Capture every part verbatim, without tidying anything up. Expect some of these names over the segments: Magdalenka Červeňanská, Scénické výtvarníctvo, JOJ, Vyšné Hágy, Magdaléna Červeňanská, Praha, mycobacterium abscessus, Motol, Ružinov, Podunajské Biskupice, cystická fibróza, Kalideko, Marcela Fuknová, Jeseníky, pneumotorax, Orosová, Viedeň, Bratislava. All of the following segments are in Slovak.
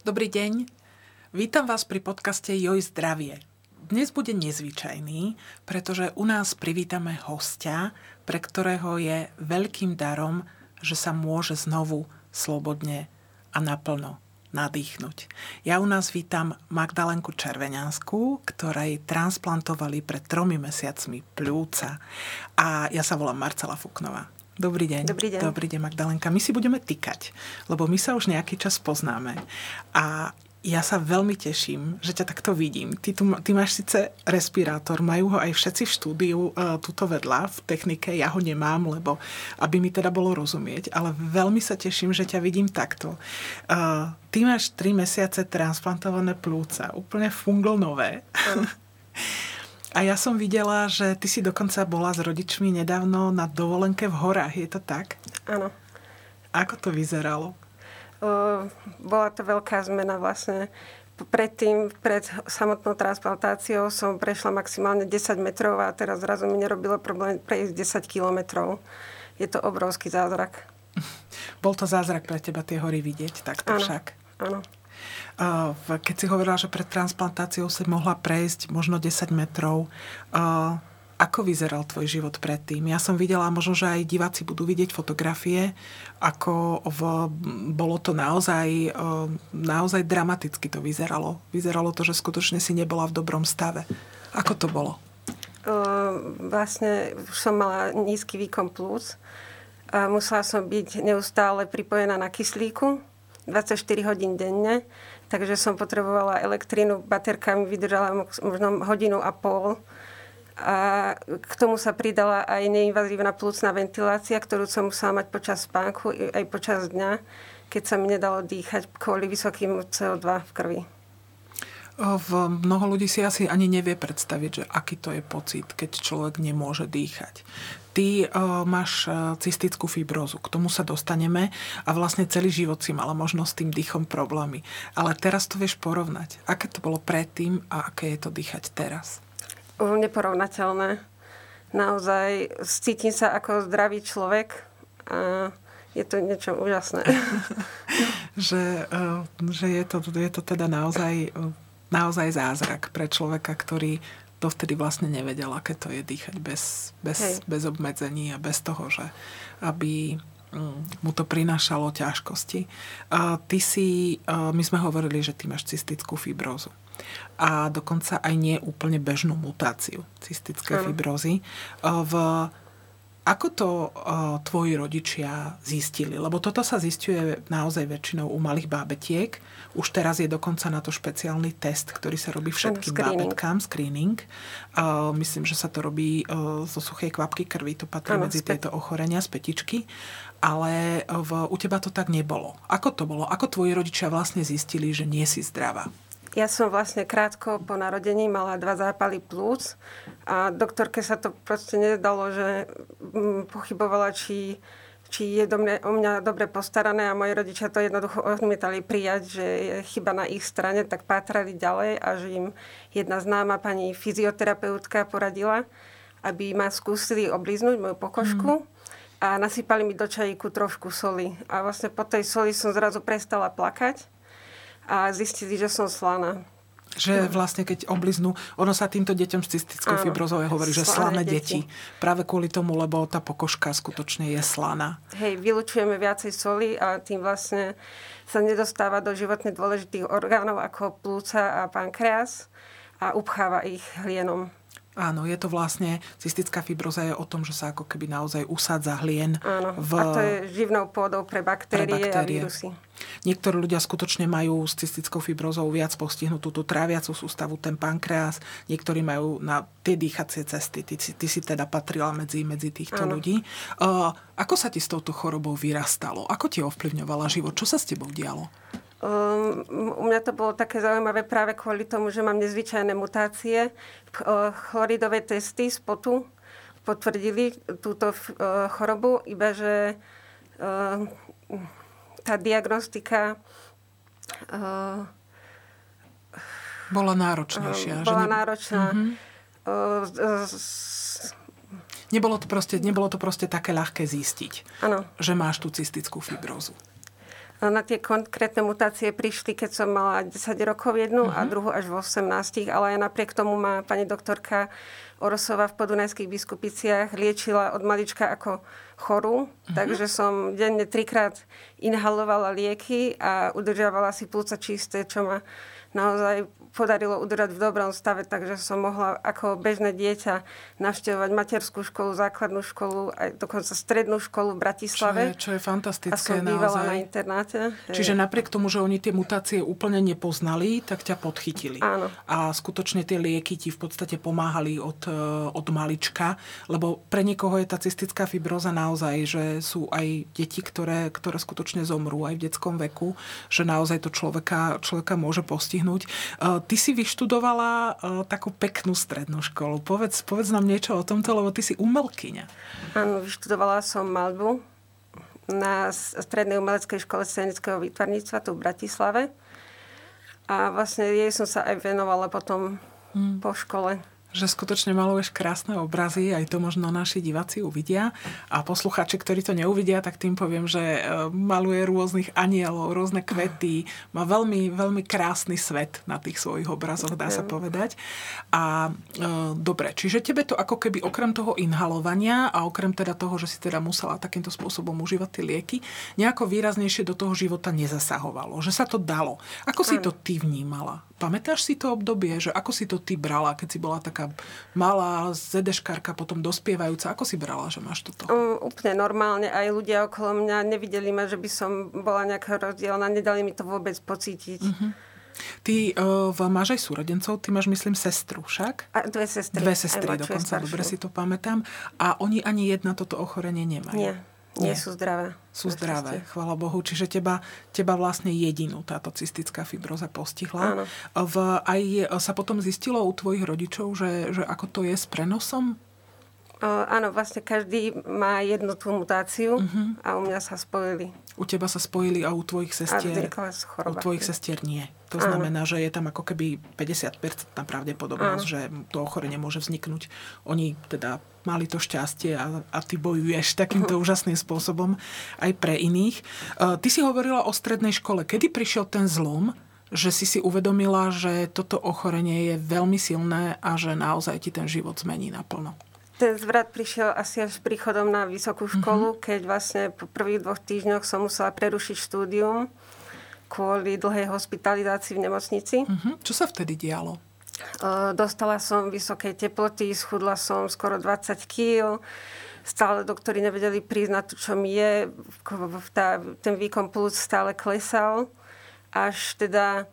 Dobrý deň, vítam vás pri podcaste JOJ zdravie. Dnes bude nezvyčajný, pretože u nás privítame hostia, pre ktorého je veľkým darom, že sa môže znovu slobodne a naplno nadýchnuť. Ja u nás vítam Magdalenku Červeňanskú, ktorej transplantovali pred tromi mesiacmi pľúca. A ja sa volám Marcela Fuknová. Dobrý deň. Dobrý deň. Dobrý deň, Magdalenka. My si budeme tykať, lebo my sa už nejaký čas poznáme. A ja sa veľmi teším, že ťa takto vidím. Ty, tu, ty máš síce respirátor, majú ho aj všetci v štúdiu e, tuto vedľa, v technike. Ja ho nemám, lebo aby mi teda bolo rozumieť, ale veľmi sa teším, že ťa vidím takto. E, ty máš tri mesiace transplantované plúca, úplne funglnové. Mm. A ja som videla, že ty si dokonca bola s rodičmi nedávno na dovolenke v horách. Je to tak? Áno. Ako to vyzeralo? Uh, bola to veľká zmena vlastne. Predtým, pred samotnou transplantáciou som prešla maximálne desať metrov a teraz zrazu mi nerobilo problém prejsť desať kilometrov. Je to obrovský zázrak. Bol to zázrak pre teba tie hory vidieť, takto áno, však? Áno. Keď si hovorila, že pred transplantáciou si mohla prejsť možno desať metrov, ako vyzeral tvoj život predtým? Ja som videla, možno, že aj diváci budú vidieť fotografie, ako v, bolo to naozaj, naozaj dramaticky to vyzeralo. Vyzeralo to, že skutočne si nebola v dobrom stave. Ako to bolo? Vlastne už som mala nízky výkon plus. Musela som byť neustále pripojená na kyslíku dvadsaťštyri hodín denne, takže som potrebovala elektrínu, baterka mi vydržala možno hodinu a pol. A k tomu sa pridala aj neinvazívna plúcna ventilácia, ktorú som musela mať počas spánku aj počas dňa, keď sa mi nedalo dýchať kvôli vysokým cé o dva v krvi. Mnoho ľudí si asi ani nevie predstaviť, že aký to je pocit, keď človek nemôže dýchať. Ty uh, máš cystickú fibrózu, k tomu sa dostaneme a vlastne celý život si mala možno s tým dýchom problémy. Ale teraz to vieš porovnať. Aké to bolo predtým a aké je to dýchať teraz? Neporovnateľné. Naozaj cítim sa ako zdravý človek a je to niečo úžasné. že, uh, že je, to, je to teda naozaj, naozaj zázrak pre človeka, ktorý to vtedy vlastne nevedela, aké to je dýchať bez, bez, bez obmedzení a bez toho, že aby mu to prinášalo ťažkosti. A ty si, my sme hovorili, že ty máš cystickú fibrózu. A dokonca aj nie úplne bežnú mutáciu cystické fibrózy. V Ako to uh, tvoji rodičia zistili? Lebo toto sa zisťuje naozaj väčšinou u malých bábetiek. Už teraz je dokonca na to špeciálny test, ktorý sa robí všetkým screening. Bábetkám, screening. Uh, myslím, že sa to robí uh, zo suchej kvapky krvi, to patrí ano, medzi späť. Tieto ochorenia, spätičky. Ale v, u teba to tak nebolo. Ako to bolo? Ako tvoji rodičia vlastne zistili, že nie si zdravá? Ja som vlastne krátko po narodení mala dva zápaly plúc a doktorke sa to proste nedalo, že pochybovala, či, či je do mňa, o mňa dobre postarané a moji rodičia to jednoducho odmietali prijať, že je chyba na ich strane, tak pátrali ďalej a že im jedna známa pani fyzioterapeutka poradila, aby ma skúsili obliznúť moju pokožku. Mm. A nasypali mi do čajíku trošku soli. A vlastne po tej soli som zrazu prestala plakať a zistili, že som slaná. Že vlastne, keď obliznú, ono sa týmto deťom s cystickou fibrozou hovorí, že slané deti. Práve kvôli tomu, lebo tá pokožka skutočne je slaná. Hej, vylučujeme viacej soli a tým vlastne sa nedostáva do životne dôležitých orgánov ako plúca a pankreas a upcháva ich hlienom. Áno, je to vlastne, cystická fibróza je o tom, že sa ako keby naozaj usádza hlien. Áno, v, a to je živnou pôdou pre baktérie, pre baktérie a vírusy. Niektorí ľudia skutočne majú s cystickou fibrózou viac postihnutú tú tráviacu sústavu, ten pankreas, niektorí majú na tie dýchacie cesty. Ty, ty si teda patrila medzi, medzi týchto Áno. ľudí. Uh, ako sa ti s touto chorobou vyrastalo? Ako ti ovplyvňovala život? Čo sa s tebou dialo? Um, u mňa to bolo také zaujímavé práve kvôli tomu, že mám nezvyčajné mutácie. Chloridové testy z potu potvrdili túto uh, chorobu, iba že uh, tá diagnostika uh, bola náročnejšia. Uh, bola že ne... náročná. Uh-huh. Uh, uh, s... nebolo, to proste, nebolo to proste také ľahké zistiť, ano. Že máš tú cystickú fibrózu. Na tie konkrétne mutácie prišli, keď som mala desať rokov jednu uh-huh. a druhú až v osemnástich, ale aj napriek tomu ma pani doktorka Orosová v Podunajských Biskupiciach liečila od malička ako chorú, uh-huh. takže som denne trikrát inhalovala lieky a udržiavala si plúca čisté, čo ma naozaj podarilo udržať v dobrom stave, takže som mohla ako bežné dieťa navštevovať materskú školu, základnú školu, aj dokonca strednú školu v Bratislave. Čo je, čo je fantastické. A som bývala naozaj na internáte. Čiže napriek tomu, že oni tie mutácie úplne nepoznali, tak ťa podchytili. Áno. A skutočne tie lieky ti v podstate pomáhali od, od malička, lebo pre niekoho je tá cystická fibróza naozaj, že sú aj deti, ktoré, ktoré skutočne zomrú aj v detskom veku, že naozaj to človeka, človeka môže postihnúť. Ty si vyštudovala takú peknú strednú školu. Povedz, povedz nám niečo o tomto, lebo ty si umelkyňa. Áno, vyštudovala som maľbu na strednej umeleckej škole Scénického výtvarníctva tu v Bratislave. A vlastne jej som sa aj venovala potom hmm. po škole. Že skutočne maluješ krásne obrazy, aj to možno naši diváci uvidia. A poslucháči, ktorí to neuvidia, tak tým poviem, že maluje rôznych anielov, rôzne kvety. Má veľmi, veľmi krásny svet na tých svojich obrazoch, dá sa povedať. A e, dobre, čiže tebe to ako keby okrem toho inhalovania a okrem teda toho, že si teda musela takýmto spôsobom užívať tie lieky, nejako výraznejšie do toho života nezasahovalo. Že sa to dalo. Ako si to ty vnímala? Pamätáš si to obdobie, že ako si to ty brala, keď si bola taká malá zedeškárka, potom dospievajúca? Ako si brala, že máš toto? Um, úplne normálne. Aj ľudia okolo mňa nevideli ma, že by som bola nejaká rozdielna. Nedali mi to vôbec pocítiť. Uh-huh. Ty uh, máš aj súrodencov, ty máš, myslím, sestru však? A dve sestry. Dve sestry dokonca, dobre si to pamätám. A oni ani jedna toto ochorenie nemajú. Nie. Nie, nie sú zdravé. Sú zdravé, chvála Bohu. Čiže teba, teba vlastne jedinú táto cystická fibróza postihla. V, aj sa potom zistilo u tvojich rodičov, že, že ako to je s prenosom? O, áno, vlastne každý má jednu tú mutáciu uh-huh. a u mňa sa spojili. U teba sa spojili a u tvojich sestier, u tvojich sestier nie. To znamená, že je tam ako keby päťdesiat percent pravdepodobnosť, že to ochorenie môže vzniknúť. Oni teda mali to šťastie a, a ty bojuješ takýmto úžasným spôsobom aj pre iných. Uh, ty si hovorila o strednej škole. Kedy prišiel ten zlom, že si si uvedomila, že toto ochorenie je veľmi silné a že naozaj ti ten život zmení naplno? Ten zvrat prišiel asi až príchodom na vysokú školu, mm-hmm. keď vlastne po prvých dvoch týždňoch som musela prerušiť štúdium kvôli dlhej hospitalizácii v nemocnici. Uh-huh. Čo sa vtedy dialo? E, dostala som vysoké teploty, schudla som skoro dvadsať kíl. Stále doktori nevedeli priznať, čo mi je. Tá, ten výkon plúc stále klesal. Až teda e,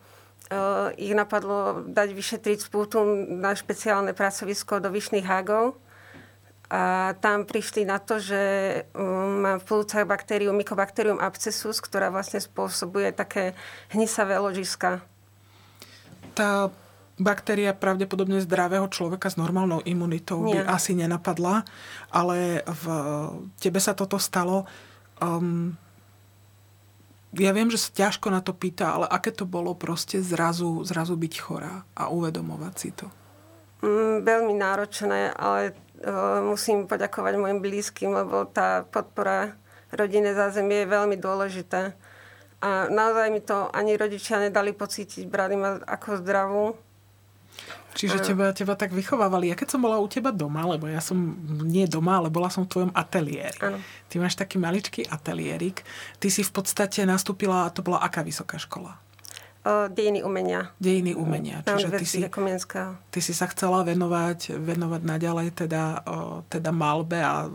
ich napadlo dať vyšetriť sputum na špeciálne pracovisko do Vyšných Hágov. A tam prišli na to, že mám v plúcach baktériu mycobacterium abscessus, ktorá vlastne spôsobuje také hnisavé ložiska. Tá baktéria pravdepodobne zdravého človeka s normálnou imunitou Nie. by asi nenapadla, ale v tebe sa toto stalo. Um, ja viem, že sa ťažko na to pýta, ale aké to bolo proste zrazu, zrazu byť chorá a uvedomovať si to? Mm, veľmi náročné, ale musím poďakovať mojim blízkym, lebo tá podpora rodiny zázemie je veľmi dôležitá. A naozaj mi to ani rodičia nedali pocítiť, brali ma ako zdravú. Čiže teba, teba tak vychovávali. Ja keď som bola u teba doma, lebo ja som nie doma, ale bola som v tvojom ateliéri. Ano. Ty máš taký maličký ateliérik. Ty si v podstate nastúpila, to bola aká vysoká škola? Dejiny umenia. Dejiny umenia. Čiže ty si, ty si sa chcela venovať, venovať naďalej teda, teda malbe a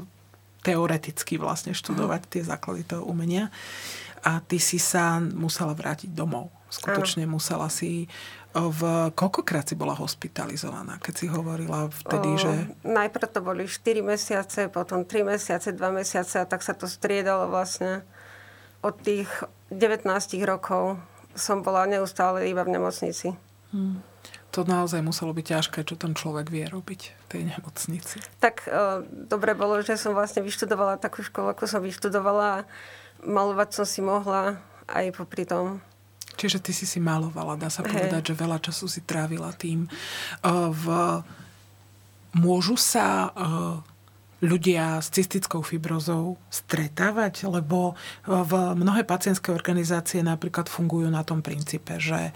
teoreticky vlastne študovať tie základy toho umenia. A ty si sa musela vrátiť domov. Skutočne ano. Musela si... V, koľkokrát si bola hospitalizovaná, keď si hovorila vtedy, o, že... Najprv to boli štyri mesiace, potom tri mesiace, dva mesiace a tak sa to striedalo vlastne. Od tých devätnástich rokov som bola neustále iba v nemocnici. Hmm. To naozaj muselo byť ťažké, čo ten človek vie robiť v tej nemocnici. Tak o, dobre bolo, že som vlastne vyštudovala takú školu, ako som vyštudovala. Malovať som si mohla aj popri tom. Čiže ty si si malovala, dá sa povedať, že veľa času si trávila tým. V... Môžu sa ľudia s cystickou fibrozou stretávať? Lebo v mnohé pacientské organizácie napríklad fungujú na tom princípe, že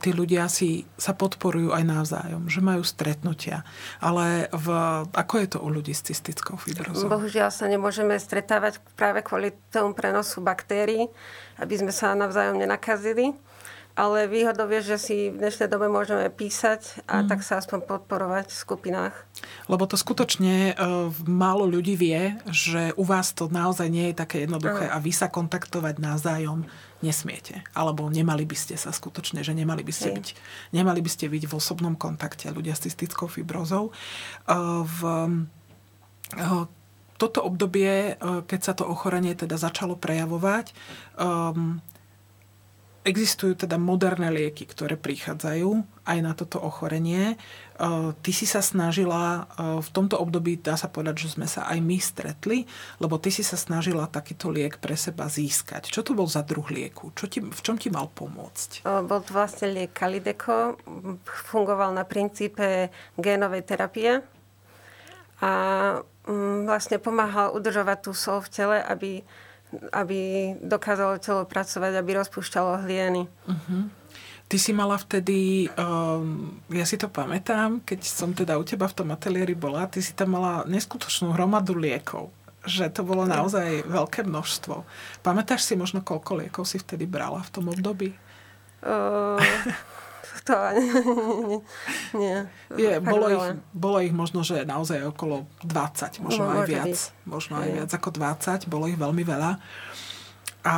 tí ľudia si sa podporujú aj navzájom, že majú stretnutia. Ale v... ako je to u ľudí s cystickou fibrozou? Bohužiaľ sa nemôžeme stretávať práve kvôli tomu prenosu baktérií, aby sme sa navzájom nenakazili. Ale výhodou je, že si v dnešnej dobe môžeme písať a mm. tak sa aspoň podporovať v skupinách. Lebo to skutočne e, málo ľudí vie, že u vás to naozaj nie je také jednoduché mm. a vy sa kontaktovať navzájom nesmiete. Alebo nemali by ste sa skutočne, že nemali by ste, byť, nemali by ste byť v osobnom kontakte ľudia s cystickou fibrozou. E, v... E, Toto obdobie, keď sa to ochorenie teda začalo prejavovať, um, existujú teda moderné lieky, ktoré prichádzajú aj na toto ochorenie. Uh, ty si sa snažila, uh, v tomto období dá sa povedať, že sme sa aj my stretli, lebo ty si sa snažila takýto liek pre seba získať. Čo to bol za druh lieku? Čo ti, v čom ti mal pomôcť? Bol to vlastne liek Kalideko. Fungoval na princípe génovej terapie. A vlastne pomáhal udržovať tú sol v tele, aby, aby dokázalo telo pracovať, aby rozpúšťalo hlieny. Uh-huh. Ty si mala vtedy, um, ja si to pamätám, keď som teda u teba v tom ateliéri bola, ty si tam mala neskutočnú hromadu liekov, že to bolo naozaj veľké množstvo. Pamätáš si možno, koľko liekov si vtedy brala v tom období? Uh... To nie. nie, nie. Je, bolo, ich, bolo ich možno, že naozaj okolo dvadsať, možno no, aj viac. Byť. Možno aj viac ako dvadsať, bolo ich veľmi veľa. A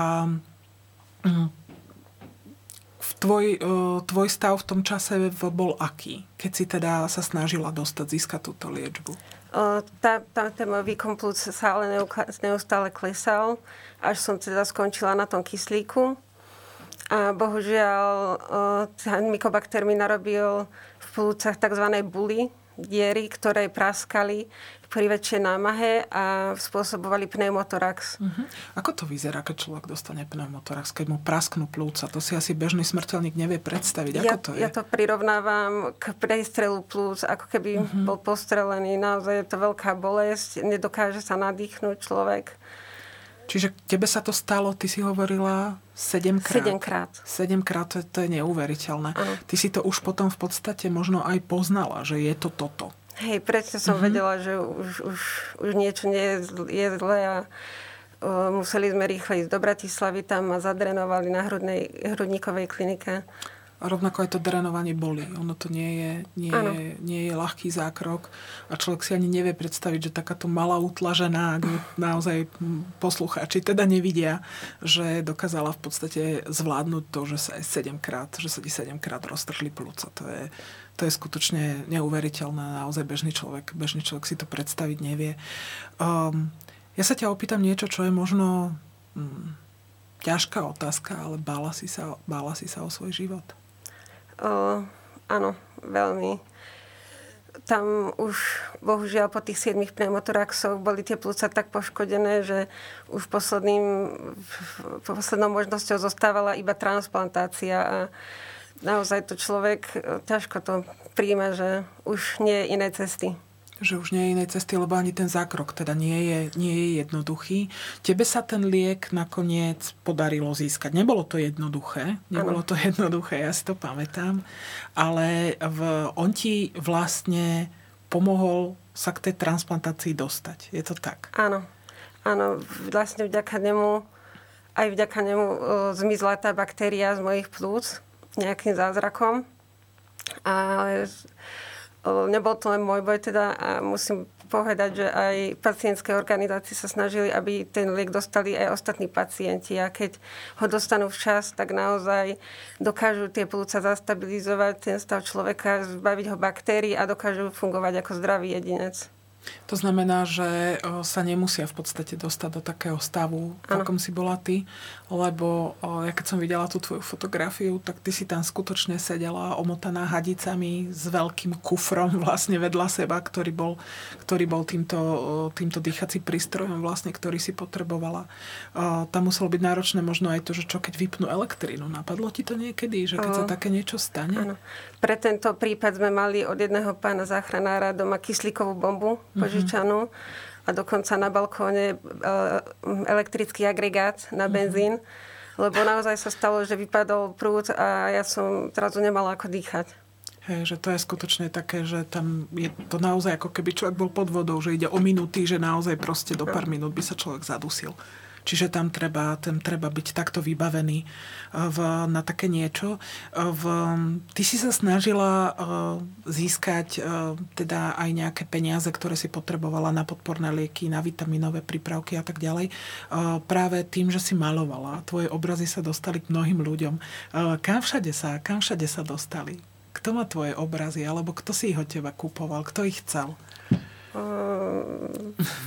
v tvoj, tvoj stav v tom čase bol aký? Keď si teda sa snažila dostať, získať túto liečbu? O, tá, tá, ten môj výkon plúc sa ale neustále klesal, až som teda skončila na tom kyslíku. A bohužiaľ ten mycobacter mi narobil v plúcach tzv. Buly, diery, ktoré praskali pri väčšej námahe a spôsobovali pneumotorax. Uh-huh. Ako to vyzerá, keď človek dostane pneumotorax, keď mu prasknú plúca? To si asi bežný smrteľník nevie predstaviť. Ako ja, to je? Ja to prirovnávam k prestrelu plúc, ako keby uh-huh. bol postrelený. Naozaj je to veľká bolesť, nedokáže sa nadýchnúť človek. Čiže tebe sa to stalo, ty si hovorila sedemkrát. Sedemkrát. Sedemkrát, to, to je neuveriteľné. Ano. Ty si to už potom v podstate možno aj poznala, že je to toto. Hej, prečo som uh-huh. vedela, že už, už, už niečo nie je zlé a uh, museli sme rýchle ísť do Bratislavy, tam ma zadrenovali na hrudnej, hrudníkovej klinike. A rovnako aj to drenovanie bolí. Ono to nie je, nie, je, nie je ľahký zákrok a človek si ani nevie predstaviť, že takáto malá utlažená, kde naozaj poslucháči teda nevidia, že dokázala v podstate zvládnuť to, že sa sedemkrát, že sa sedemkrát roztrhli plúca. To je, to je skutočne neuveriteľné. Naozaj bežný človek, bežný človek si to predstaviť nevie. Um, ja sa ťa opýtam niečo, čo je možno hm, ťažká otázka, ale bála si sa, bála si sa o svoj život. Uh, áno, veľmi. Tam už bohužiaľ po tých siedmich pneumotoraxoch boli tie plúca tak poškodené, že už posledným, poslednou možnosťou zostávala iba transplantácia a naozaj to človek ťažko to príjme, že už nie je inej cesty. Že už nie je inej cesty, lebo ani ten zákrok teda nie je, nie je jednoduchý. Tebe sa ten liek nakoniec podarilo získať. Nebolo to jednoduché, nebolo to jednoduché, ja si to pamätám, ale v, on ti vlastne pomohol sa k tej transplantácii dostať. Je to tak? Áno, áno, vlastne vďaka nemu, aj vďaka nemu zmizla tá baktéria z mojich plúc. nejakým zázrakom. Ale nebol to len môj boj teda a musím povedať, že aj pacientské organizácie sa snažili, aby ten liek dostali aj ostatní pacienti a keď ho dostanú včas, tak naozaj dokážu tie pľúca zastabilizovať ten stav človeka, zbaviť ho baktérií a dokážu fungovať ako zdravý jedinec. To znamená, že sa nemusia v podstate dostať do takého stavu, v akom si bola ty, lebo ja keď som videla tú tvoju fotografiu, tak ty si tam skutočne sedela omotaná hadicami s veľkým kufrom vlastne vedľa seba, ktorý bol, ktorý bol týmto, týmto dýchacím prístrojom vlastne, ktorý si potrebovala. Tam muselo byť náročné možno aj to, že čo keď vypnú elektrínu. Napadlo ti to niekedy, že keď sa také niečo stane? Áno. Pre tento prípad sme mali od jedného pána záchranára doma kyslíkovú bombu požičanú a dokonca na balkóne elektrický agregát na benzín, lebo naozaj sa stalo, že vypadol prúd a ja som zrazu nemala ako dýchať. Hej, že to je skutočne také, že tam je to naozaj ako keby človek bol pod vodou, že ide o minúty, že naozaj proste do pár minút by sa človek zadusil. Čiže tam treba, tam treba byť takto vybavený v, na také niečo. V, ty si sa snažila získať teda aj nejaké peniaze, ktoré si potrebovala na podporné lieky, na vitaminové prípravky a tak ďalej. Práve tým, že si malovala. Tvoje obrazy sa dostali k mnohým ľuďom. Kam všade sa, kam všade sa dostali? Kto má tvoje obrazy? Alebo kto si ich od teba kúpoval? Kto ich chcel?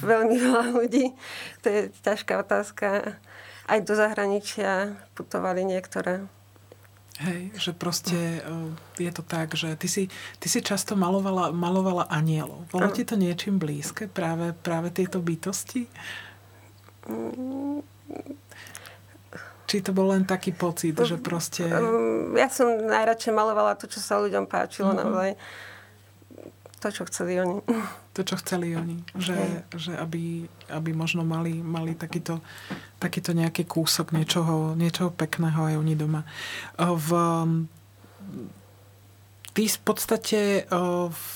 Veľmi veľa ľudí. To je ťažká otázka. Aj do zahraničia putovali niektoré. Hej, že proste je to tak, že ty si, ty si často malovala, malovala anielov. Bolo ti to niečím blízke? Práve, práve tieto bytosti? Či to bol len taký pocit, že proste... Ja som najradšej malovala to, čo sa ľuďom páčilo, mm-hmm. naozaj. To, čo chceli oni. To, čo chceli oni. Že, že aby, aby možno mali, mali takýto, takýto nejaký kúsok niečoho, niečoho pekného aj oni doma. V, ty v podstate v,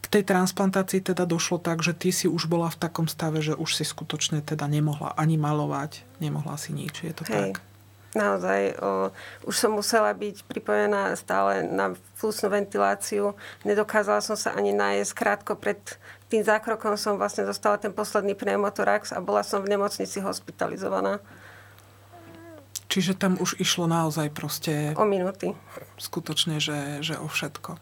k tej transplantácii teda došlo tak, že ty si už bola v takom stave, že už si skutočne teda nemohla ani malovať, nemohla si nič. Je to Hej. tak? Naozaj, o, už som musela byť pripojená stále na pľúcnu ventiláciu. Nedokázala som sa ani nájsť. Krátko pred tým zákrokom som vlastne dostala ten posledný pneumotorax a bola som v nemocnici hospitalizovaná. Čiže tam už išlo naozaj proste... O minúty. Skutočne, že, že o všetko.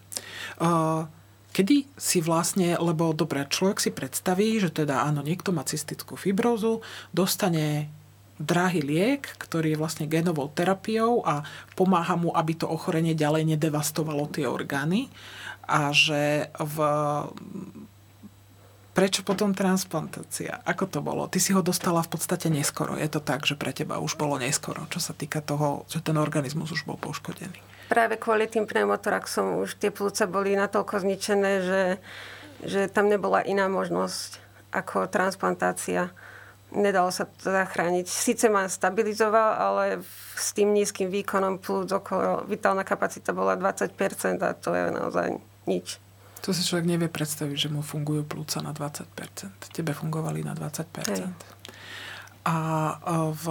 Uh... Kedy si vlastne, lebo dobre, človek si predstaví, že teda áno, niekto má cystickú fibrózu, dostane... drahý liek, ktorý je vlastne génovou terapiou a pomáha mu, aby to ochorenie ďalej nedevastovalo tie orgány. A že v... prečo potom transplantácia? Ako to bolo? Ty si ho dostala v podstate neskoro. Je to tak, že pre teba už bolo neskoro, čo sa týka toho, že ten organizmus už bol poškodený. Práve kvôli tým pneumotoraxom už tie pľúca boli natoľko zničené, že, že tam nebola iná možnosť ako transplantácia. Nedalo sa to zachrániť. Sice ma stabilizoval, ale s tým nízkym výkonom plus okolo vitálna kapacita bola dvadsať percent a to je naozaj nič. To si človek nevie predstaviť, že mu fungujú plúca na dvadsať percent. Tebe fungovali na dvadsať percent. Hej. A v...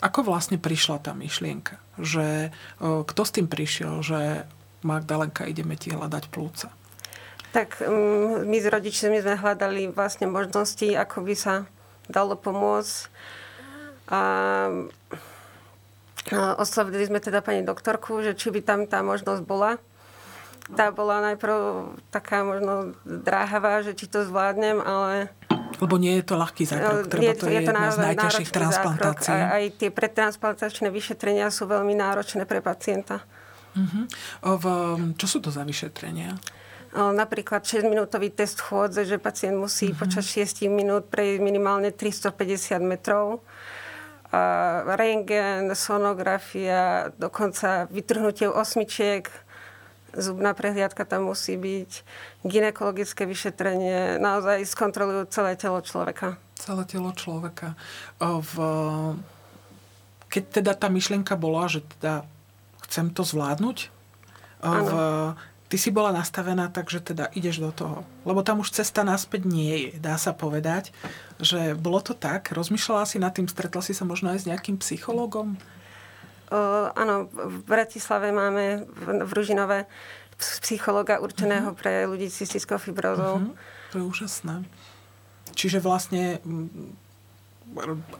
ako vlastne prišla tá myšlienka? Že... Kto s tým prišiel, že Magdalenka, ideme ti hľadať plúca? Tak my s rodičmi sme hľadali vlastne možnosti, ako by sa dalo pomôcť. A oslovili sme teda pani doktorku, že či by tam tá možnosť bola. Tá bola najprv taká možno dráhavá, že či to zvládnem, ale... Lebo nie je to ľahký zákrok, treba, to je, je to jedna z najťažších transplantácií. Zákrok, aj tie predtransplantačné vyšetrenia sú veľmi náročné pre pacienta. Uh-huh. V, čo sú to za vyšetrenia? Napríklad šesťminútový test chôdze, že pacient musí mm-hmm. počas šesť minút prejsť minimálne tristopäťdesiat metrov. A rentgen, sonografia, dokonca vytrhnutie osmičiek, zubná prehliadka tam musí byť, gynekologické vyšetrenie, naozaj skontrolujú celé telo človeka. Celé telo človeka. V... Keď teda tá myšlienka bola, že teda chcem to zvládnuť, v... Ty si bola nastavená tak, že teda ideš do toho. Lebo tam už cesta naspäť nie je, dá sa povedať. Že bolo to tak? Rozmýšľala si nad tým? Stretla si sa možno aj s nejakým psychologom? Áno, v Bratislave máme, v Ružinove, psychologa určeného pre ľudí s cystickou fibrózou. To je úžasné. Čiže vlastne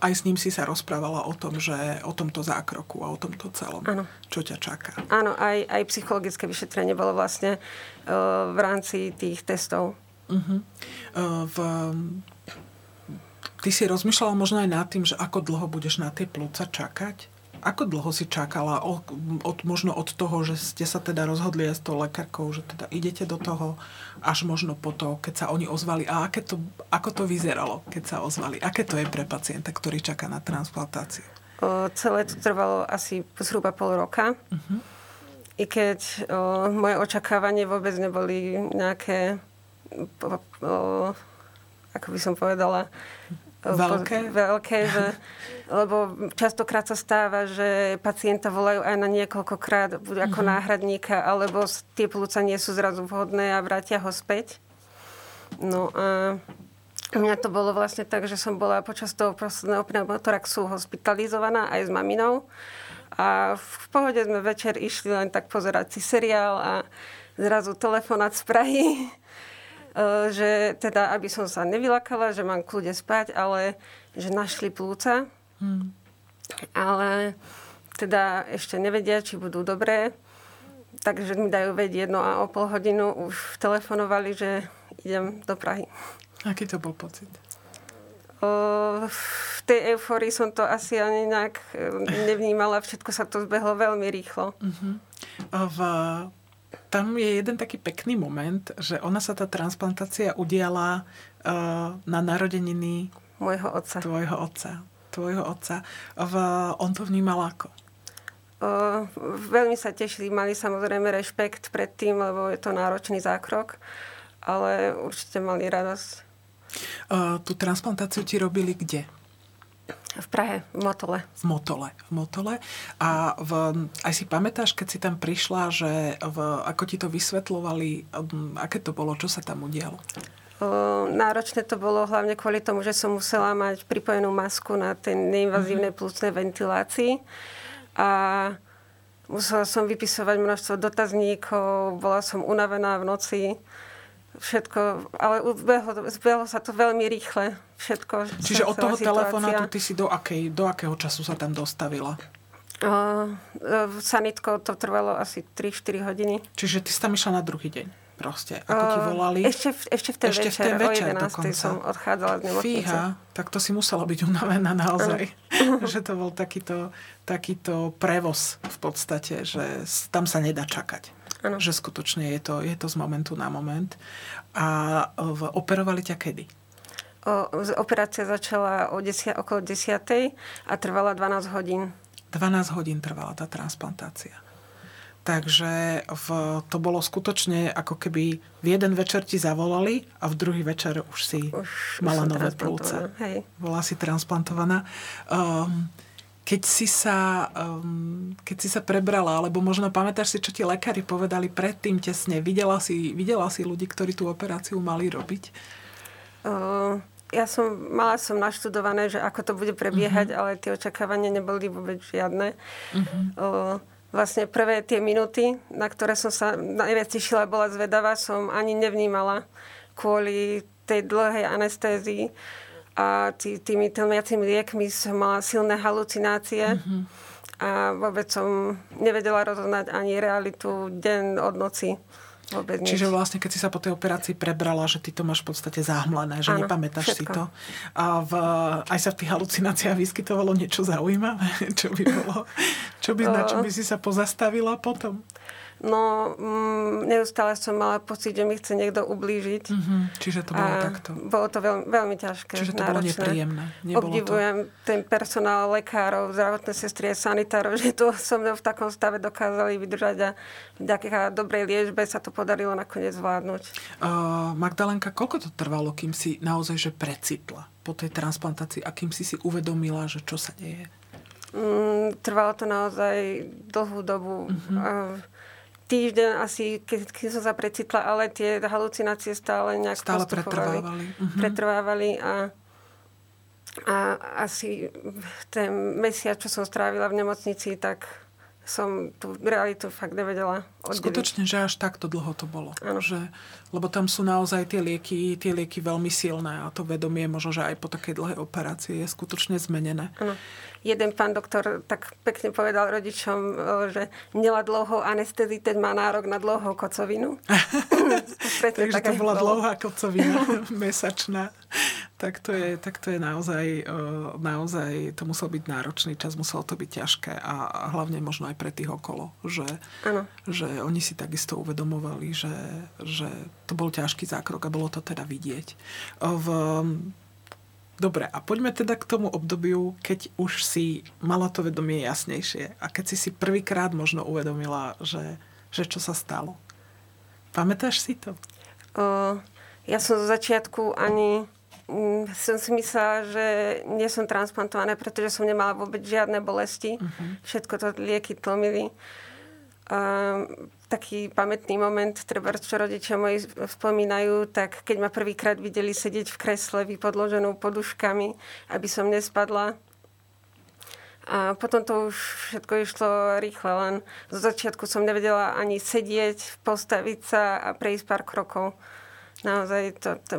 aj s ním si sa rozprávala o tom, že o tomto zákroku a o tomto celom. Áno. Čo ťa čaká. Áno, aj, aj psychologické vyšetrenie bolo vlastne e, v rámci tých testov. Uh-huh. E, v, ty si rozmýšľala možno aj nad tým, že ako dlho budeš na tie pľúca čakať? Ako dlho si čakala? Od, od, možno od toho, že ste sa teda rozhodli aj s tou lekárkou, že teda idete do toho, až možno po to, keď sa oni ozvali. A aké to, ako to vyzeralo, keď sa ozvali? Aké to je pre pacienta, ktorý čaká na transplantáciu? O, celé to trvalo asi zhruba pol roka. Uh-huh. I keď o, moje očakávanie vôbec neboli nejaké, o, ako by som povedala, Veľké? Veľké, že, lebo častokrát sa stáva, že pacienta volajú aj na niekoľkokrát ako mm-hmm. náhradníka, alebo tie pľúca nie sú zrazu vhodné a vrátia ho späť. No a mňa to bolo vlastne tak, že som bola počas toho posledného pneumotoraxu hospitalizovaná aj s maminou a v pohode sme večer išli len tak pozerať si seriál a zrazu telefonát z Prahy, že teda, aby som sa nevylakala, že mám kľude spať, ale že našli plúca. Hmm. Ale teda ešte nevedia, či budú dobré. Takže mi dajú vedieť, no a o pol hodinu už telefonovali, že idem do Prahy. Aký to bol pocit? O, v tej eufórii som to asi ani nejak nevnímala. Všetko sa to zbehlo veľmi rýchlo. Uh-huh. V... Tam je jeden taký pekný moment, že ona sa tá transplantácia udiala uh, na narodeniny môjho otca. Tvojho otca. Tvojho otca. V, on to vnímal ako? Uh, veľmi sa tešili. Mali samozrejme rešpekt pred tým, lebo je to náročný zákrok, ale určite mali radosť. Uh, tú transplantáciu ti robili kde? V Prahe, v Motole. V Motole. V Motole. A v, aj si pamätáš, keď si tam prišla, že v, ako ti to vysvetľovali, aké to bolo, čo sa tam udialo? Náročné to bolo hlavne kvôli tomu, že som musela mať pripojenú masku na tej neinvazívnej plúcnej ventilácii. A musela som vypisovať množstvo dotazníkov, bola som unavená v noci. Všetko, ale zbehlo, zbehlo sa to veľmi rýchle. Všetko. Čiže od toho telefonátu ty si do, akej, do akého času sa tam dostavila? Uh, sanitko to trvalo asi tri štyri hodiny. Čiže ty si tam išla na druhý deň proste? Ako ti volali? Uh, ešte, ešte v ten ešte večer, v ten večer o jedenástej som odchádzala z nemocnice. Fíha, tak to si musela byť unavená naozaj. Uh. Že to bol takýto, takýto prevoz v podstate, že tam sa nedá čakať. Ano. Že skutočne je to, je to z momentu na moment. A v, operovali ťa kedy? O, operácia začala o desia, okolo desiatej a trvala dvanásť hodín. dvanásť hodín trvala tá transplantácia. Takže v, to bolo skutočne ako keby v jeden večer ti zavolali a v druhý večer už si už, mala už nové plúca. Hej. Bola si transplantovaná. Um, Keď si, sa, um, keď si sa prebrala, alebo možno pamätáš si, čo ti lekári povedali predtým tesne? Videla si, videla si ľudí, ktorí tú operáciu mali robiť? Uh, ja som, mala som naštudované, že ako to bude prebiehať, uh-huh. ale tie očakávania neboli vôbec žiadne. Uh-huh. Uh, vlastne prvé tie minúty, na ktoré som sa najviac tešila, bola zvedavá, som ani nevnímala kvôli tej dlhej anestézii. A tý, tými tlmiacimi liekmi som mala silné halucinácie mm-hmm. a vôbec som nevedela rozoznať ani realitu deň od noci. Vôbec Čiže nič. Vlastne, keď si sa po tej operácii prebrala, že ty to máš v podstate zahmlené, že ano, nepamätáš všetko. Si to. A v, aj sa v tých halucináciách vyskytovalo niečo zaujímavé, čo by bolo? Čo by, na čo by si sa pozastavila potom? No, mm, neustále som mala pocit, že mi chce niekto ublížiť. Mm-hmm. Čiže to bolo a takto. Bolo to veľmi, veľmi ťažké. Čiže to náročné. Bolo nepríjemné. Nebolo Obdivujem to... ten personál lekárov, zdravotné sestry a sanitárov, že to so mnou v takom stave dokázali vydržať a vďaka dobrej liečbe sa to podarilo nakoniec zvládnuť. Uh, Magdalenka, koľko to trvalo, kým si naozaj že precitla po tej transplantácii a kým si si uvedomila, že čo sa deje? Mm, trvalo to naozaj dlhú dobu. Mm-hmm. Uh, týždeň asi, keď, keď som sa precitla, ale tie halucinácie stále nejak stále postupovali. Stále pretrvávali. Uh-huh. Pretrvávali a A asi ten mesiac, čo som strávila v nemocnici, tak som tú realitu fakt nevedela oddeliť. Skutočne, že až takto dlho to bolo. Že, lebo tam sú naozaj tie lieky, tie lieky veľmi silné a to vedomie možno, že aj po takej dlhej operácii je skutočne zmenené. Ano. Jeden pán doktor tak pekne povedal rodičom, že nela dlhou anestézii, ten má nárok na dlhou kocovinu. Takže tak to bola dlho. dlhá kocovina mesačná. Tak to je, tak to je naozaj, naozaj, to musel byť náročný čas, muselo to byť ťažké a hlavne možno aj pre tých okolo, že, že oni si takisto uvedomovali, že, že to bol ťažký zákrok a bolo to teda vidieť. V, dobre, a poďme teda k tomu obdobiu, keď už si mala to vedomie jasnejšie a keď si si prvýkrát možno uvedomila, že, že čo sa stalo. Pamätáš si to? O, ja som zo začiatku ani... som si myslela, že nie som transplantovaná, pretože som nemala vôbec žiadne bolesti. Uh-huh. Všetko to lieky tlmili. Um, taký pamätný moment, treba, čo rodičia moji spomínajú, tak keď ma prvýkrát videli sedieť v kresle vypodloženú poduškami, aby som nespadla. A potom to už všetko išlo rýchle, len zo začiatku som nevedela ani sedieť, postaviť sa a prejsť pár krokov. Naozaj, to, to,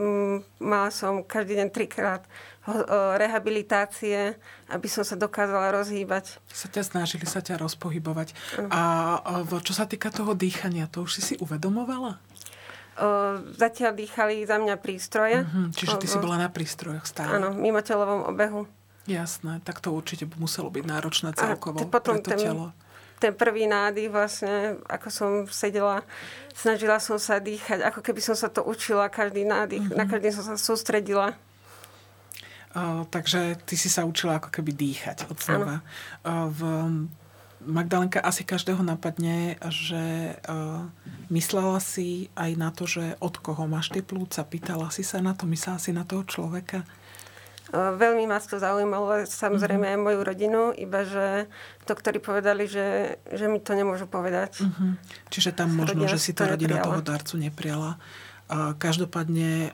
mala som každý deň trikrát rehabilitácie, aby som sa dokázala rozhýbať. Sa ťa snažili sa ťa rozpohybovať. Ano. A čo sa týka toho dýchania, to už si si uvedomovala? O, zatiaľ dýchali za mňa prístroje. Uh-huh. Čiže ty o, si bola na prístrojoch stále. Áno, mimo telovom obehu. Jasné, tak to určite muselo byť náročné celkovo pre to ten... telo. Ten prvý nádych vlastne, ako som sedela, snažila som sa dýchať, ako keby som sa to učila, každý nádych, mm-hmm. na každý som sa sústredila. O, takže ty si sa učila ako keby dýchať od slova. V Magdalenka asi každého napadne, že o, myslela si aj na to, že od koho máš tie plúca, pýtala si sa na to, myslela si na toho človeka. Veľmi ma to zaujímalo, samozrejme aj moju rodinu, iba že doktori povedali, že, že mi to nemôžu povedať. Uh-huh. Čiže tam možno, že si tá rodina toho darcu neprijala. Každopádne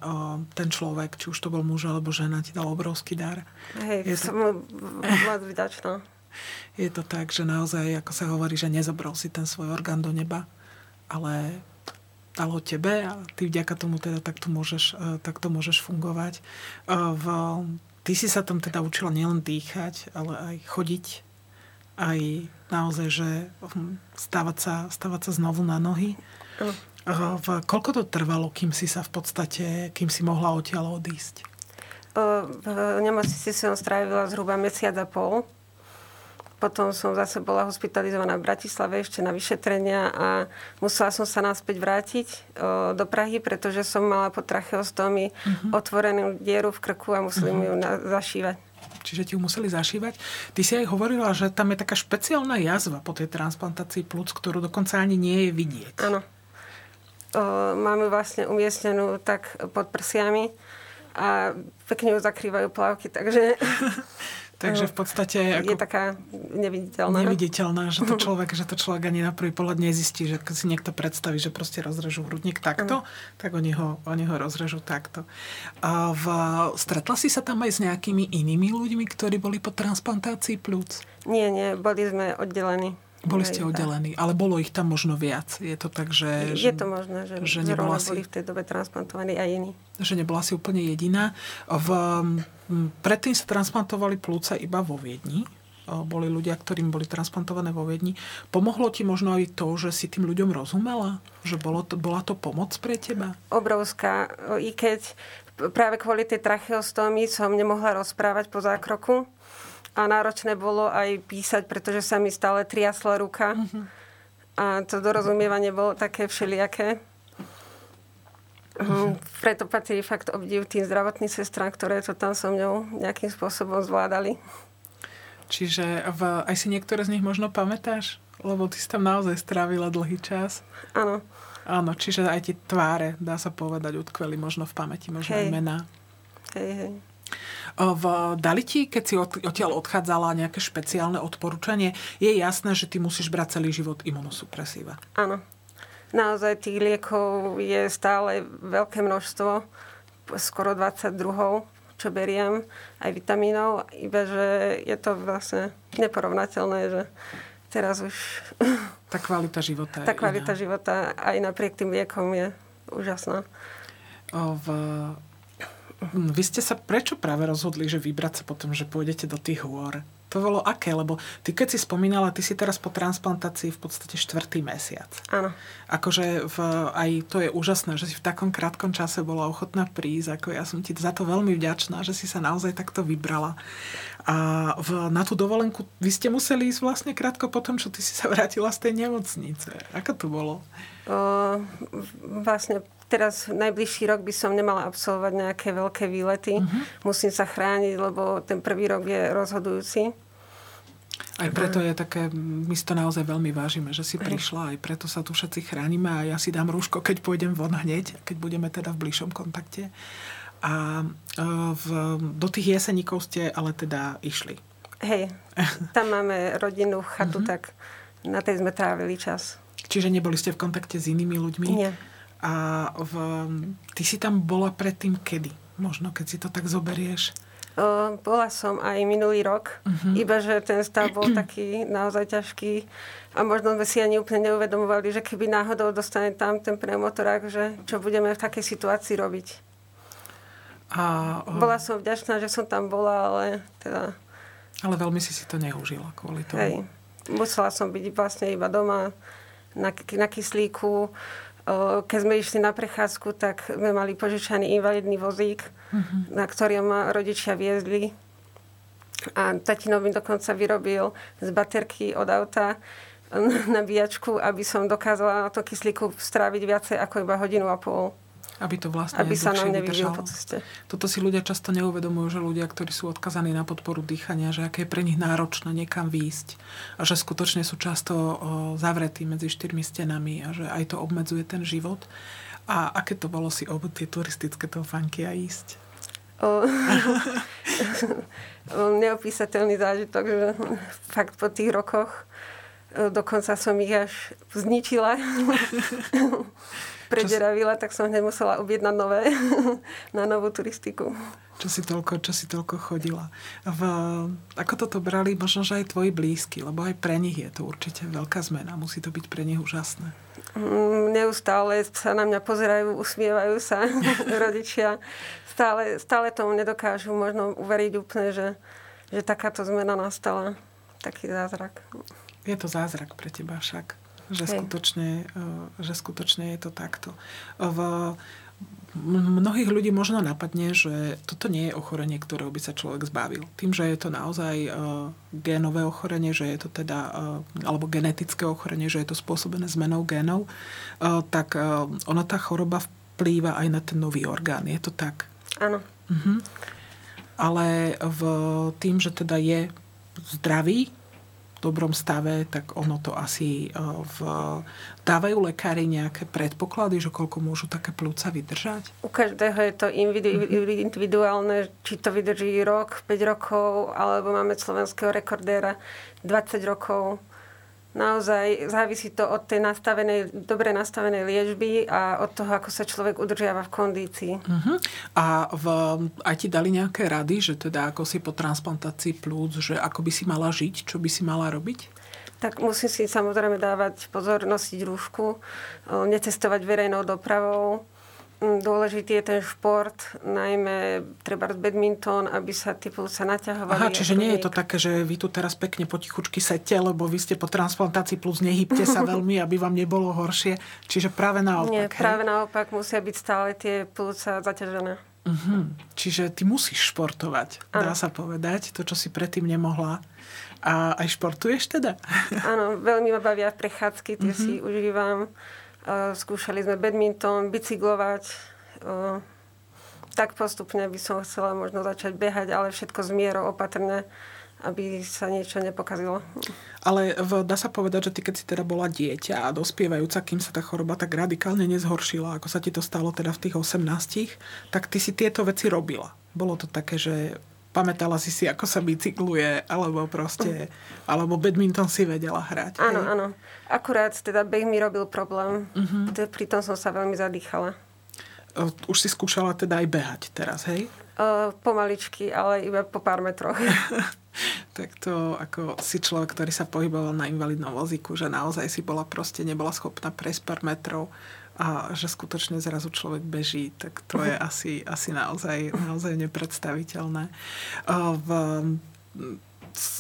ten človek, či už to bol muž alebo žena, ti dal obrovský dar. Hej, som moc vďačná. Je to tak, že naozaj, ako sa hovorí, že nezobral si ten svoj orgán do neba, ale... dalo tebe a ty vďaka tomu teda takto môžeš, takto môžeš fungovať. V, ty si sa tam teda učila nielen dýchať, ale aj chodiť, aj naozaj, že stávať sa, stávať sa znovu na nohy. V, koľko to trvalo, kým si sa v podstate, kým si mohla odtiaľ odísť? V nemocnici som strávila zhruba mesiac a pol. Potom som zase bola hospitalizovaná v Bratislave ešte na vyšetrenia a musela som sa naspäť vrátiť o, do Prahy, pretože som mala po tracheostómii uh-huh. otvorenú dieru v krku a museli uh-huh. mi ju na- zašívať. Čiže ti ju museli zašívať. Ty si aj hovorila, že tam je taká špeciálna jazva po tej transplantácii plúc, ktorú dokonca ani nie je vidieť. Áno. Máme vlastne umiestnenú tak pod prsiami a pekne ju zakrývajú plavky, takže... Takže v podstate... Ako je taká neviditeľná. Neviditeľná, že to človek, že to človek ani na prvý pohľad nezistí, že si niekto predstaví, že proste rozrežú hrudník takto, uh-huh. tak oni ho, oni ho rozrežú takto. A v, stretla si sa tam aj s nejakými inými ľuďmi, ktorí boli po transplantácii pľúc? Nie, nie, boli sme oddelení. Boli ste oddelení, ale bolo ich tam možno viac. Je to tak, že... Je to možné, že, že nebola si, boli v tej dobe transplantovaní aj iní. Že nebola si úplne jediná. V, predtým sa transplantovali plúca iba vo Viedni. Boli ľudia, ktorým boli transplantované vo Viedni. Pomohlo ti možno aj to, že si tým ľuďom rozumela? Že bolo to, bola to pomoc pre teba? Obrovská. I keď práve kvôli tej tracheostómii som nemohla rozprávať po zákroku. A náročné bolo aj písať, pretože sa mi stále triasla ruka. Uh-huh. A to dorozumievanie bolo také všelijaké. Uh-huh. Preto patrí fakt obdiv tým zdravotným sestrám, ktoré to tam so mnou nejakým spôsobom zvládali. Čiže v, aj si niektoré z nich možno pamätáš? Lebo ty si tam naozaj strávila dlhý čas. Áno. Áno, čiže aj tie tváre, dá sa povedať, utkveli možno v pamäti, možno hej. aj mená. Hej, hej. V, dali ti, keď si od, odtiaľ odchádzala, nejaké špeciálne odporúčanie? Je jasné, že ty musíš brať celý život imunosupresíva. Áno. Naozaj tých liekov je stále veľké množstvo. Skoro dvadsaťdva. čo beriem, aj vitamínov, iba že je to vlastne neporovnateľné, že teraz už... Tá kvalita života tá je kvalita iná. Života aj napriek tým liekom je úžasná. O, v... Vy ste sa prečo práve rozhodli, že vybrať sa potom, že pôjdete do tých hôr? To bolo aké? Lebo ty, keď si spomínala, ty si teraz po transplantácii v podstate štvrtý mesiac. Áno. Akože v, aj to je úžasné, že si v takom krátkom čase bola ochotná prísť. Ako ja som ti za to veľmi vďačná, že si sa naozaj takto vybrala. A v, na tú dovolenku vy ste museli ísť vlastne krátko po tom, čo ty si sa vrátila z tej nemocnice. Ako to bolo? O, vlastne teraz najbližší rok by som nemala absolvovať nejaké veľké výlety. Uh-huh. Musím sa chrániť, lebo ten prvý rok je rozhodujúci. Aj preto je také, my si to naozaj veľmi vážime, že si prišla, aj preto sa tu všetci chránime a ja si dám rúško, keď pôjdem von hneď, keď budeme teda v bližšom kontakte. A v, do tých Jeseníkov ste ale teda išli. Hej, tam máme rodinnú chatu, uh-huh. tak na tej sme trávili čas. Čiže neboli ste v kontakte s inými ľuďmi? Nie. A v, ty si tam bola predtým kedy? Možno, keď si to tak zoberieš. O, bola som aj minulý rok, uh-huh. iba že ten stav bol taký naozaj ťažký a možno sme si ani úplne neuvedomovali, že keby náhodou dostane tam ten pneumotorák, že čo budeme v takej situácii robiť. A, o... Bola som vďačná, že som tam bola, ale teda... Ale veľmi si si to neužila kvôli tomu. Hej. Musela som byť vlastne iba doma na, na kyslíku. Keď sme išli na prechádzku, tak sme mali požičaný invalidný vozík, uh-huh. na ktorý ma rodičia viezli. A tatino mi dokonca vyrobil z baterky od auta nabíjačku, aby som dokázala na to kyslíku stráviť viacej ako iba hodinu a pol. Aby to vlastne aby sa nám nevydržalo po ceste. Toto si ľudia často neuvedomujú, že ľudia, ktorí sú odkazaní na podporu dýchania, že aké je pre nich náročné niekam výjsť a že skutočne sú často o, zavretí medzi štyrmi stenami a že aj to obmedzuje ten život. A aké to bolo si ob tie turistické tofánky a ísť? O, neopísateľný zážitok, že fakt po tých rokoch dokonca som ich až zničila. Prederavila, tak som hneď musela objednať nové na novú turistiku. Čo si toľko, čo si toľko chodila. V, ako toto brali možno, že aj tvoji blízky, lebo aj pre nich je to určite veľká zmena. Musí to byť pre nich úžasné. Neustále sa na mňa pozerajú, usmievajú sa rodičia. Stále, stále tomu nedokážu možno uveriť úplne, že, že takáto zmena nastala. Taký zázrak. Je to zázrak pre teba však. Že skutočne, že skutočne je to takto. V mnohých ľudí možno napadne, že toto nie je ochorenie, ktorého by sa človek zbavil. Tým, že je to naozaj génové ochorenie, že je to teda, alebo genetické ochorenie, že je to spôsobené zmenou génov, tak ona, tá choroba, vplýva aj na ten nový orgán. Je to tak? Áno. Mhm. Ale v tým, že teda je zdravý, v dobrom stave, tak ono to asi v... dávajú lekári nejaké predpoklady, že koľko môžu také pľúca vydržať? U každého je to individuálne, či to vydrží rok, päť rokov, alebo máme slovenského rekordéra dvadsať rokov. Naozaj závisí to od tej nastavenej, dobre nastavenej liečby a od toho, ako sa človek udržiava v kondícii. Uh-huh. A v, aj ti dali nejaké rady, že teda ako si po transplantácii plúc, že ako by si mala žiť, čo by si mala robiť? Tak musím si samozrejme dávať pozor, nosiť rúšku, necestovať verejnou dopravou. Dôležitý je ten šport, najmä treba badminton, aby sa tí pľúca naťahovali. Aha, čiže nie je to také, že vy tu teraz pekne potichučky sedte, lebo vy ste po transplantácii plus nehybte sa veľmi, aby vám nebolo horšie. Čiže práve naopak. Nie, hej? Práve naopak musia byť stále tie pľúca zaťažené. Uh-huh. Čiže ty musíš športovať, dá ano. Sa povedať, to, čo si predtým nemohla. A aj športuješ teda? Áno, veľmi ma bavia prechádzky, tie uh-huh. si užívam. Skúšali sme badminton, bicyklovať. Tak postupne by som chcela možno začať behať, ale všetko s mierou, opatrne, aby sa niečo nepokazilo. Ale v, dá sa povedať, že ty, keď si teda bola dieťa a dospievajúca, kým sa tá choroba tak radikálne nezhoršila, ako sa ti to stalo teda v tých osemnástich, tak ty si tieto veci robila. Bolo to také, že pamätala si si, ako sa bicykluje, alebo proste, alebo badminton si vedela hrať. Áno, áno. Akurát teda beh mi robil problém. Uh-huh. Pritom som sa veľmi zadýchala. Už si skúšala teda aj behať teraz, hej? Uh, pomaličky, ale iba po pár metroch. Tak to ako si človek, ktorý sa pohyboval na invalidnom vozíku, že naozaj si bola proste, nebola schopná prejsť pár metrov a že skutočne zrazu človek beží, tak to je asi, asi naozaj, naozaj nepredstaviteľné. Uh, v,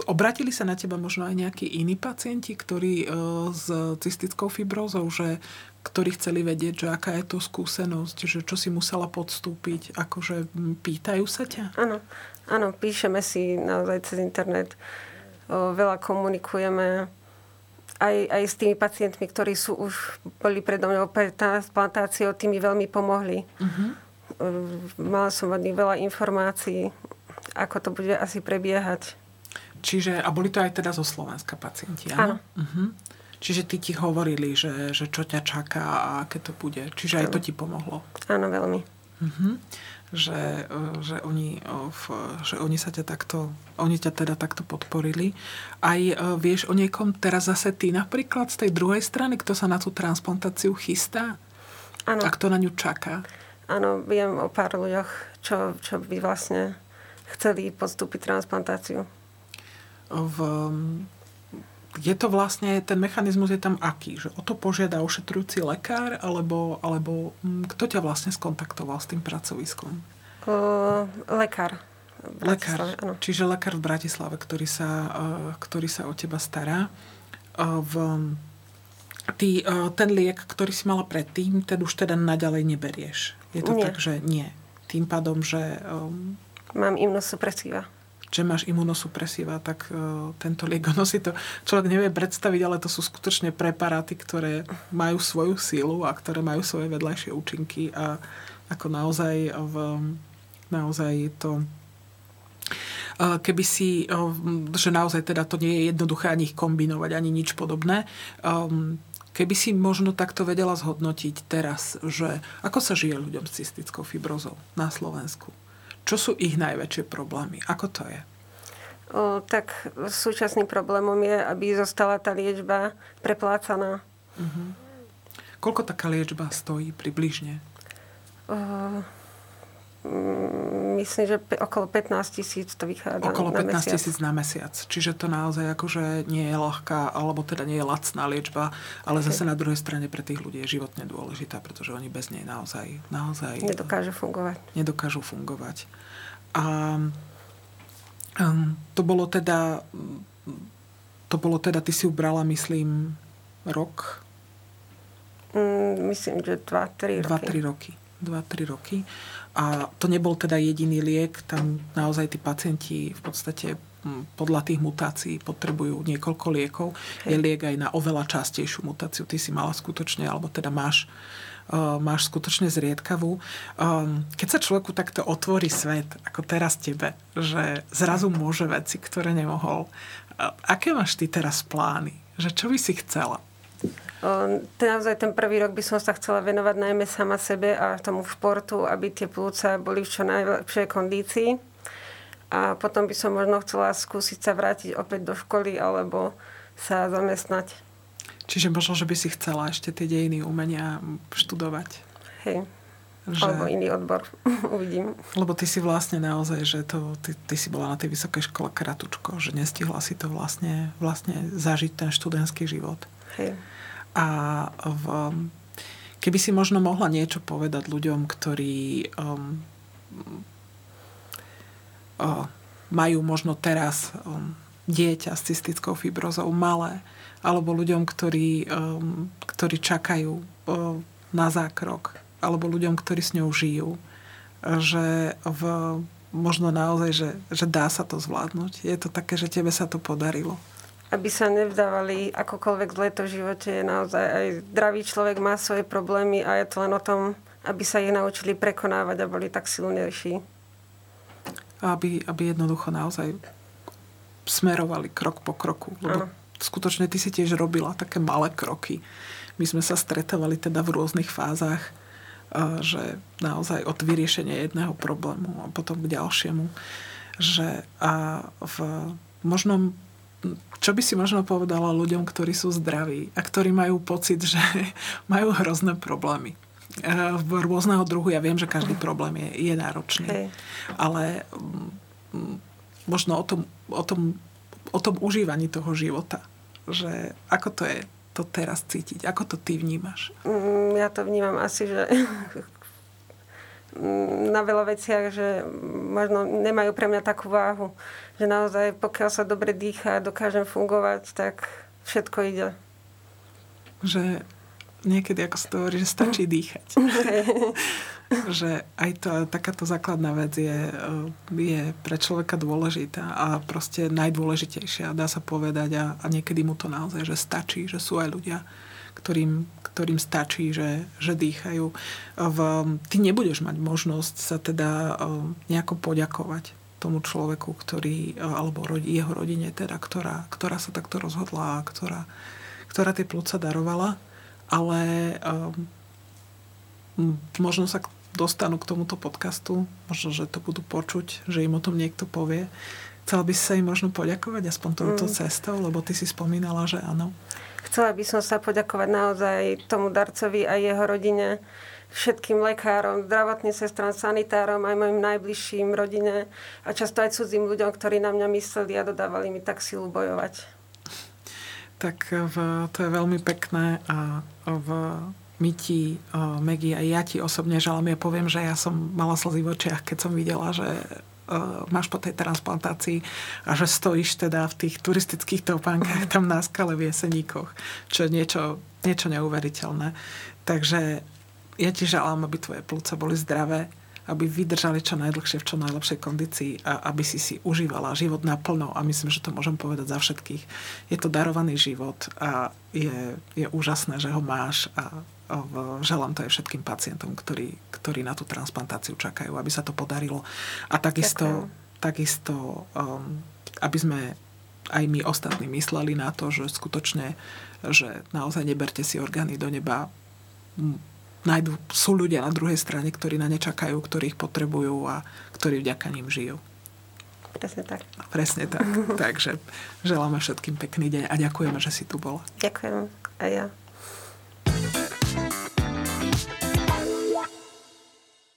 obratili sa na teba možno aj nejakí iní pacienti, ktorí uh, s cystickou fibrózou, že ktorí chceli vedieť, že aká je to skúsenosť, že čo si musela podstúpiť, akože pýtajú sa ťa? Áno, áno, píšeme si naozaj cez internet, o, veľa komunikujeme aj, aj s tými pacientmi, ktorí sú už boli predo mnou pre transplantáciou, tí mi veľmi pomohli. Uh-huh. Mala som od nich veľa informácií, ako to bude asi prebiehať. Čiže, a boli to aj teda zo Slovenska pacienti, áno? Áno. Uh-huh. Čiže ty ti hovorili, že, že čo ťa čaká a aké to bude. Čiže aj to ti pomohlo. Áno, veľmi. Mhm. Že, že, oni, že oni sa ťa takto, oni ťa teda takto podporili. Aj vieš o niekom teraz zase ty napríklad z tej druhej strany, kto sa na tú transplantáciu chystá? Áno. A kto na ňu čaká? Áno, viem o pár ľuďoch, čo, čo by vlastne chceli podstúpiť transplantáciu. V... Je to vlastne, ten mechanizmus je tam aký? Že o to požiada ošetrujúci lekár, alebo, alebo kto ťa vlastne skontaktoval s tým pracoviskom? Uh, lekár. Lekár, áno. Čiže lekár v Bratislave, ktorý sa, uh, ktorý sa o teba stará. Uh, v, ty, uh, ten liek, ktorý si mala predtým, ten už teda naďalej neberieš. Je to nie. Tak, že nie. Tým pádom, že... Um, Mám immunosupresíva. Že máš imunosupresíva, tak uh, tento liek, ono si to človek nevie predstaviť, ale to sú skutočne preparáty, ktoré majú svoju sílu a ktoré majú svoje vedľajšie účinky a ako naozaj v, naozaj to uh, keby si uh, že naozaj teda to nie je jednoduché ani ich kombinovať, ani nič podobné. Um, keby si možno takto vedela zhodnotiť teraz, že ako sa žije ľuďom s cystickou fibrózou na Slovensku? Čo sú ich najväčšie problémy? Ako to je? O, tak súčasným problémom je, aby zostala tá liečba preplácaná. Uh-huh. Koľko taká liečba stojí približne? O, myslím, že pe- okolo pätnásť tisíc to vychádza. Okolo pätnásť tisíc na mesiac. Čiže to naozaj akože nie je ľahká, alebo teda nie je lacná liečba, ale okay. Zase na druhej strane pre tých ľudí je životne dôležitá, pretože oni bez nej naozaj... naozaj nedokážu fungovať. Nedokážu fungovať. A um, to bolo teda... To bolo teda... Ty si ubrala, myslím, rok? Mm, myslím, že dva tri roky. dva tri roky. dva tri roky. A to nebol teda jediný liek, tam naozaj tí pacienti v podstate podľa tých mutácií potrebujú niekoľko liekov. Je liek aj na oveľa častejšiu mutáciu. Ty si mala skutočne, alebo teda máš, uh, máš skutočne zriedkavú. Um, keď sa človeku takto otvorí svet, ako teraz tebe, že zrazu môže veci, ktoré nemohol. Uh, aké máš ty teraz plány? Že čo by si chcela? Naozaj ten prvý rok by som sa chcela venovať najmä sama sebe a tomu športu, aby tie plúca boli v čo najlepšej kondícii. A potom by som možno chcela skúsiť sa vrátiť opäť do školy alebo sa zamestnať. Čiže možno, že by si chcela ešte tie dejiny umenia študovať. Hej. Že... Alebo iný odbor. Uvidím. Lebo ty si vlastne naozaj, že to, ty, ty si bola na tej vysokej škole kratučko, že nestihla si to vlastne, vlastne zažiť ten študentský život. Hej. A v, keby si možno mohla niečo povedať ľuďom, ktorí um, um, majú možno teraz um, dieťa s cystickou fibrozou malé, alebo ľuďom, ktorí, um, ktorí čakajú um, na zákrok, alebo ľuďom, ktorí s ňou žijú, že v, možno naozaj, že, že dá sa to zvládnuť. Je to také, že tebe sa to podarilo. Aby sa nevzdávali, akokoľvek zlé to v živote je naozaj. Aj zdravý človek má svoje problémy a je to len o tom, aby sa ich naučili prekonávať a boli tak silnejší. Aby, aby jednoducho naozaj smerovali krok po kroku. Lebo skutočne ty si tiež robila také malé kroky. My sme sa stretávali teda v rôznych fázach, že naozaj od vyriešenia jedného problému a potom k ďalšiemu. Že a v možnom Čo by si možno povedala ľuďom, ktorí sú zdraví a ktorí majú pocit, že majú hrozné problémy? rôzneho druhu. Ja viem, že každý problém je, je náročný. Hej. Ale m, možno o tom, o tom, o tom užívaní toho života. Že ako to je to teraz cítiť? Ako to ty vnímaš? Ja to vnímam asi, že na veľa veciach, že možno nemajú pre mňa takú váhu. Že naozaj, pokiaľ sa dobre dýcha a dokážem fungovať, tak všetko ide. Že niekedy, ako sa to hovorí, že stačí dýchať. Že aj to, takáto základná vec je, je pre človeka dôležitá a proste najdôležitejšia, dá sa povedať. A, a niekedy mu to naozaj, že stačí, že sú aj ľudia, ktorým, ktorým stačí, že, že dýchajú. V, ty nebudeš mať možnosť sa teda nejako poďakovať tomu človeku, ktorý, alebo rodi, jeho rodine, teda, ktorá, ktorá sa takto rozhodla a ktorá, ktorá tie pľúca darovala, ale um, možno sa dostanú k tomuto podcastu, možno, že to budú počuť, že im o tom niekto povie. Chcela by si sa im možno poďakovať aspoň touto mm. cestou, lebo ty si spomínala, že áno. Chcela by som sa poďakovať naozaj tomu darcovi a jeho rodine, všetkým lekárom, zdravotným sestram, sanitárom, aj mojim najbližším, rodine a často aj cudzím ľuďom, ktorí na mňa mysleli a dodávali mi tak silu bojovať. Tak v, to je veľmi pekné a v my ti, Maggie, a ja ti osobne želám, ja poviem, že ja som mala slzy v očiach, keď som videla, že máš po tej transplantácii a že stojíš teda v tých turistických topánkach tam na skale v Jeseníkoch, čo je niečo, niečo neuveriteľné. Takže ja ti želám, aby tvoje pľúca boli zdravé, aby vydržali čo najdlhšie v čo najlepšej kondícii a aby si si užívala život naplno. A myslím, že to môžem povedať za všetkých. Je to darovaný život a je, je úžasné, že ho máš a želám to aj všetkým pacientom, ktorí, ktorí na tú transplantáciu čakajú, aby sa to podarilo. A takisto, takisto um, aby sme aj my ostatní mysleli na to, že skutočne, že naozaj neberte si orgány do neba. Nájdu, sú ľudia na druhej strane, ktorí na ne čakajú, ktorí ich potrebujú a ktorí vďaka ním žijú. Presne tak. Presne tak. Takže želáme všetkým pekný deň a ďakujeme, že si tu bola. Ďakujem. A ja.